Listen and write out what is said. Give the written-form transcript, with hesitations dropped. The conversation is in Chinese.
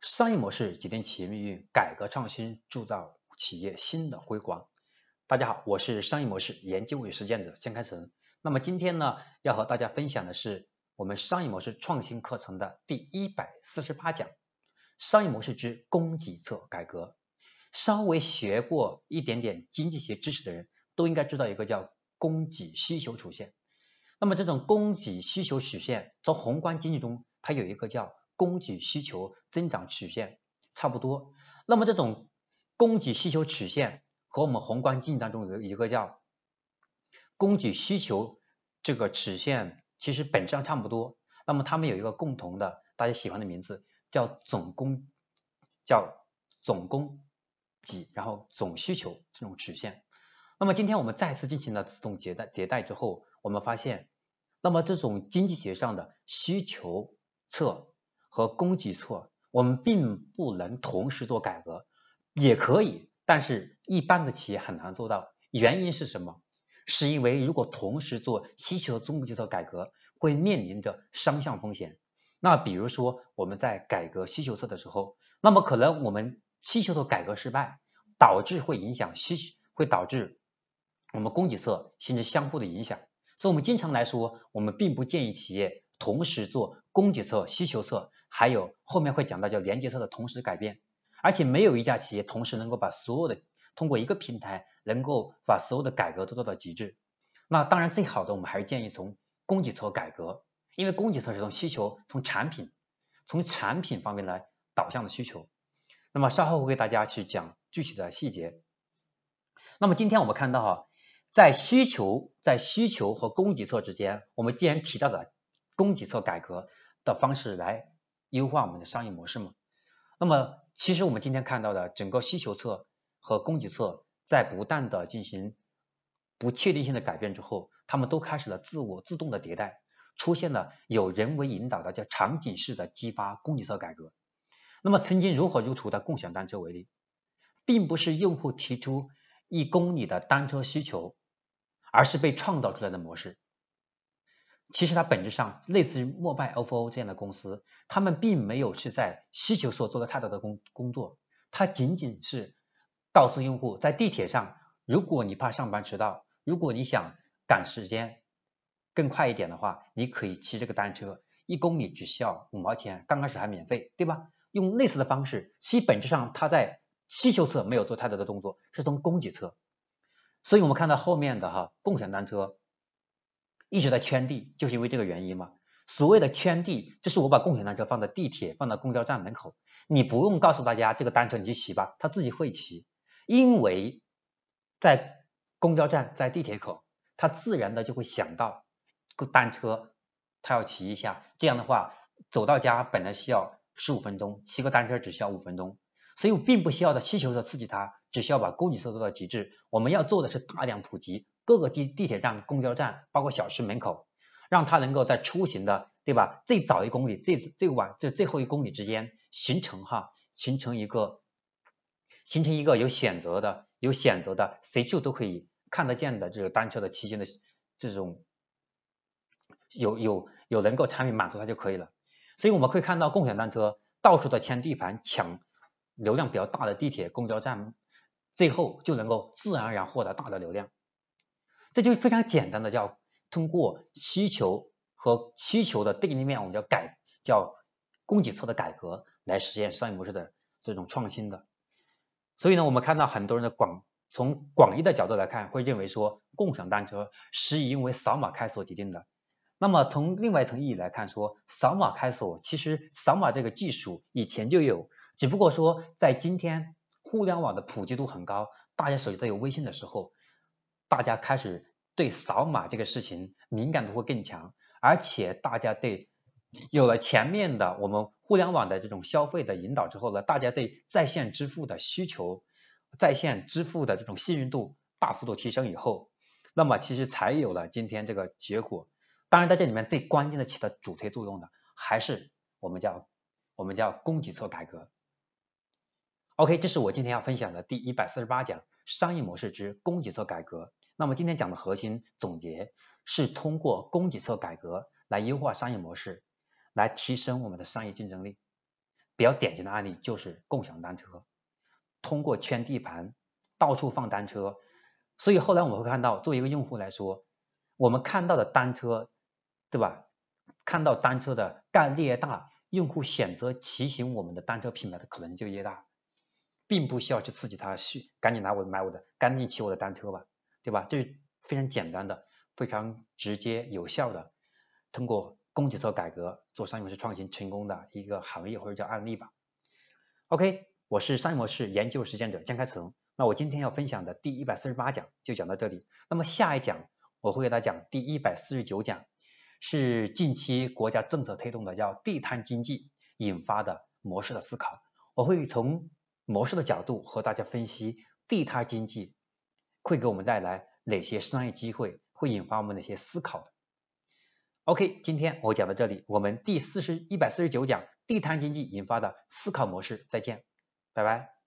商业模式决定企业命运，改革创新铸造企业新的辉煌。大家好，我是商业模式研究与实践者江开成。那么今天呢，要和大家分享的是我们商业模式创新课程的第148讲，商业模式之供给侧改革。稍微学过一点点经济学知识的人都应该知道一个叫供给需求曲线。那么这种供给需求曲线，从宏观经济中它有一个叫供给需求增长曲线差不多。那么这种供给需求曲线和我们宏观经济当中有一个叫供给需求这个曲线其实本质上差不多。那么它们有一个共同的大家喜欢的名字叫总供给然后总需求这种曲线。那么今天我们再次进行了自动迭代之后，我们发现那么这种经济学上的需求侧和供给侧我们并不能同时做改革，也可以，但是一般的企业很难做到。原因是什么？是因为如果同时做需求供给侧改革，会面临着双向风险。那比如说我们在改革需求侧的时候，那么可能我们需求侧改革失败，会导致我们供给侧形成相互的影响。所以我们经常来说，我们并不建议企业同时做供给侧、需求侧，还有后面会讲到叫连接侧的同时改变。而且没有一家企业同时能够把所有的通过一个平台能够把所有的改革都做到极致。那当然最好的我们还是建议从供给侧改革，因为供给侧是从需求、从产品方面来导向的需求。那么稍后会给大家去讲具体的细节。那么今天我们看到在需求和供给侧之间，我们既然提到的供给侧改革的方式来优化我们的商业模式嘛，那么其实我们今天看到的整个需求侧和供给侧在不断的进行不确定性的改变之后，他们都开始了自动的迭代，出现了有人为引导的叫场景式的激发供给侧改革。那么曾经如火如荼的共享单车为例，并不是用户提出1公里的单车需求，而是被创造出来的模式。其实它本质上类似于陌拜 ofo 这样的公司，他们并没有是在需求侧做了太多的工作，它仅仅是告诉用户在地铁上，如果你怕上班迟到，如果你想赶时间更快一点的话，你可以骑这个单车，1公里只需要5毛钱，刚开始还免费，对吧？用类似的方式，其本质上它在需求侧没有做太多的动作，是从供给侧。所以我们看到后面的共享单车一直在圈地，就是因为这个原因嘛。所谓的圈地，就是我把共享单车放在地铁，放到公交站门口，你不用告诉大家这个单车你去骑吧，它自己会骑，因为在公交站在地铁口，它自然的就会想到单车它要骑一下，这样的话走到家本来需要15分钟，骑个单车只需要5分钟。所以我并不需要的需求侧刺激它，只需要把供给侧做到极致。我们要做的是大量普及各个地铁站、公交站，包括小区门口，让它能够在出行的，对吧？最早1公里、最后一公里之间形成一个有选择的，随处都可以看得见的这个单车的骑行的这种有能够产品满足它就可以了。所以我们会看到共享单车到处的抢地盘，抢流量比较大的地铁、公交站，最后就能够自然而然获得大的流量。这就是非常简单的叫通过需求的对立面，我们叫供给侧的改革来实现商业模式的这种创新的。所以呢，我们看到很多人的从广义的角度来看，会认为说共享单车是因为扫码开锁决定的。那么从另外一层意义来看说，扫码开锁，其实扫码这个技术以前就有，只不过说在今天互联网的普及度很高，大家手机都有微信的时候，大家开始对扫码这个事情敏感度会更强，而且大家有了前面的我们互联网的这种消费的引导之后呢，大家对在线支付的需求、在线支付的这种信任度大幅度提升以后，那么其实才有了今天这个结果。当然在这里面最关键的起到主推作用的还是我们叫供给侧改革。OK， 这是我今天要分享的第148讲商业模式之供给侧改革。那么今天讲的核心总结是通过供给侧改革来优化商业模式，来提升我们的商业竞争力。比较典型的案例就是共享单车，通过圈地盘到处放单车，所以后来我们会看到，作为一个用户来说，我们看到的单车，对吧？看到单车的概率越大，用户选择骑行我们的单车品牌的可能就越大，并不需要去刺激他去赶紧拿我买我的，赶紧骑我的单车吧，对吧？这是非常简单的、非常直接、有效的，通过供给侧改革做商业模式创新成功的一个行业或者叫案例吧。OK， 我是商业模式研究实践者江开成。那我今天要分享的第148讲就讲到这里，那么下一讲我会给大家讲第149讲，是近期国家政策推动的叫地摊经济引发的模式的思考，我会从模式的角度和大家分析地摊经济会给我们带来哪些商业机会，会引发我们哪些思考的。 OK， 今天我讲到这里，我们第149讲地摊经济引发的思考模式再见，拜拜。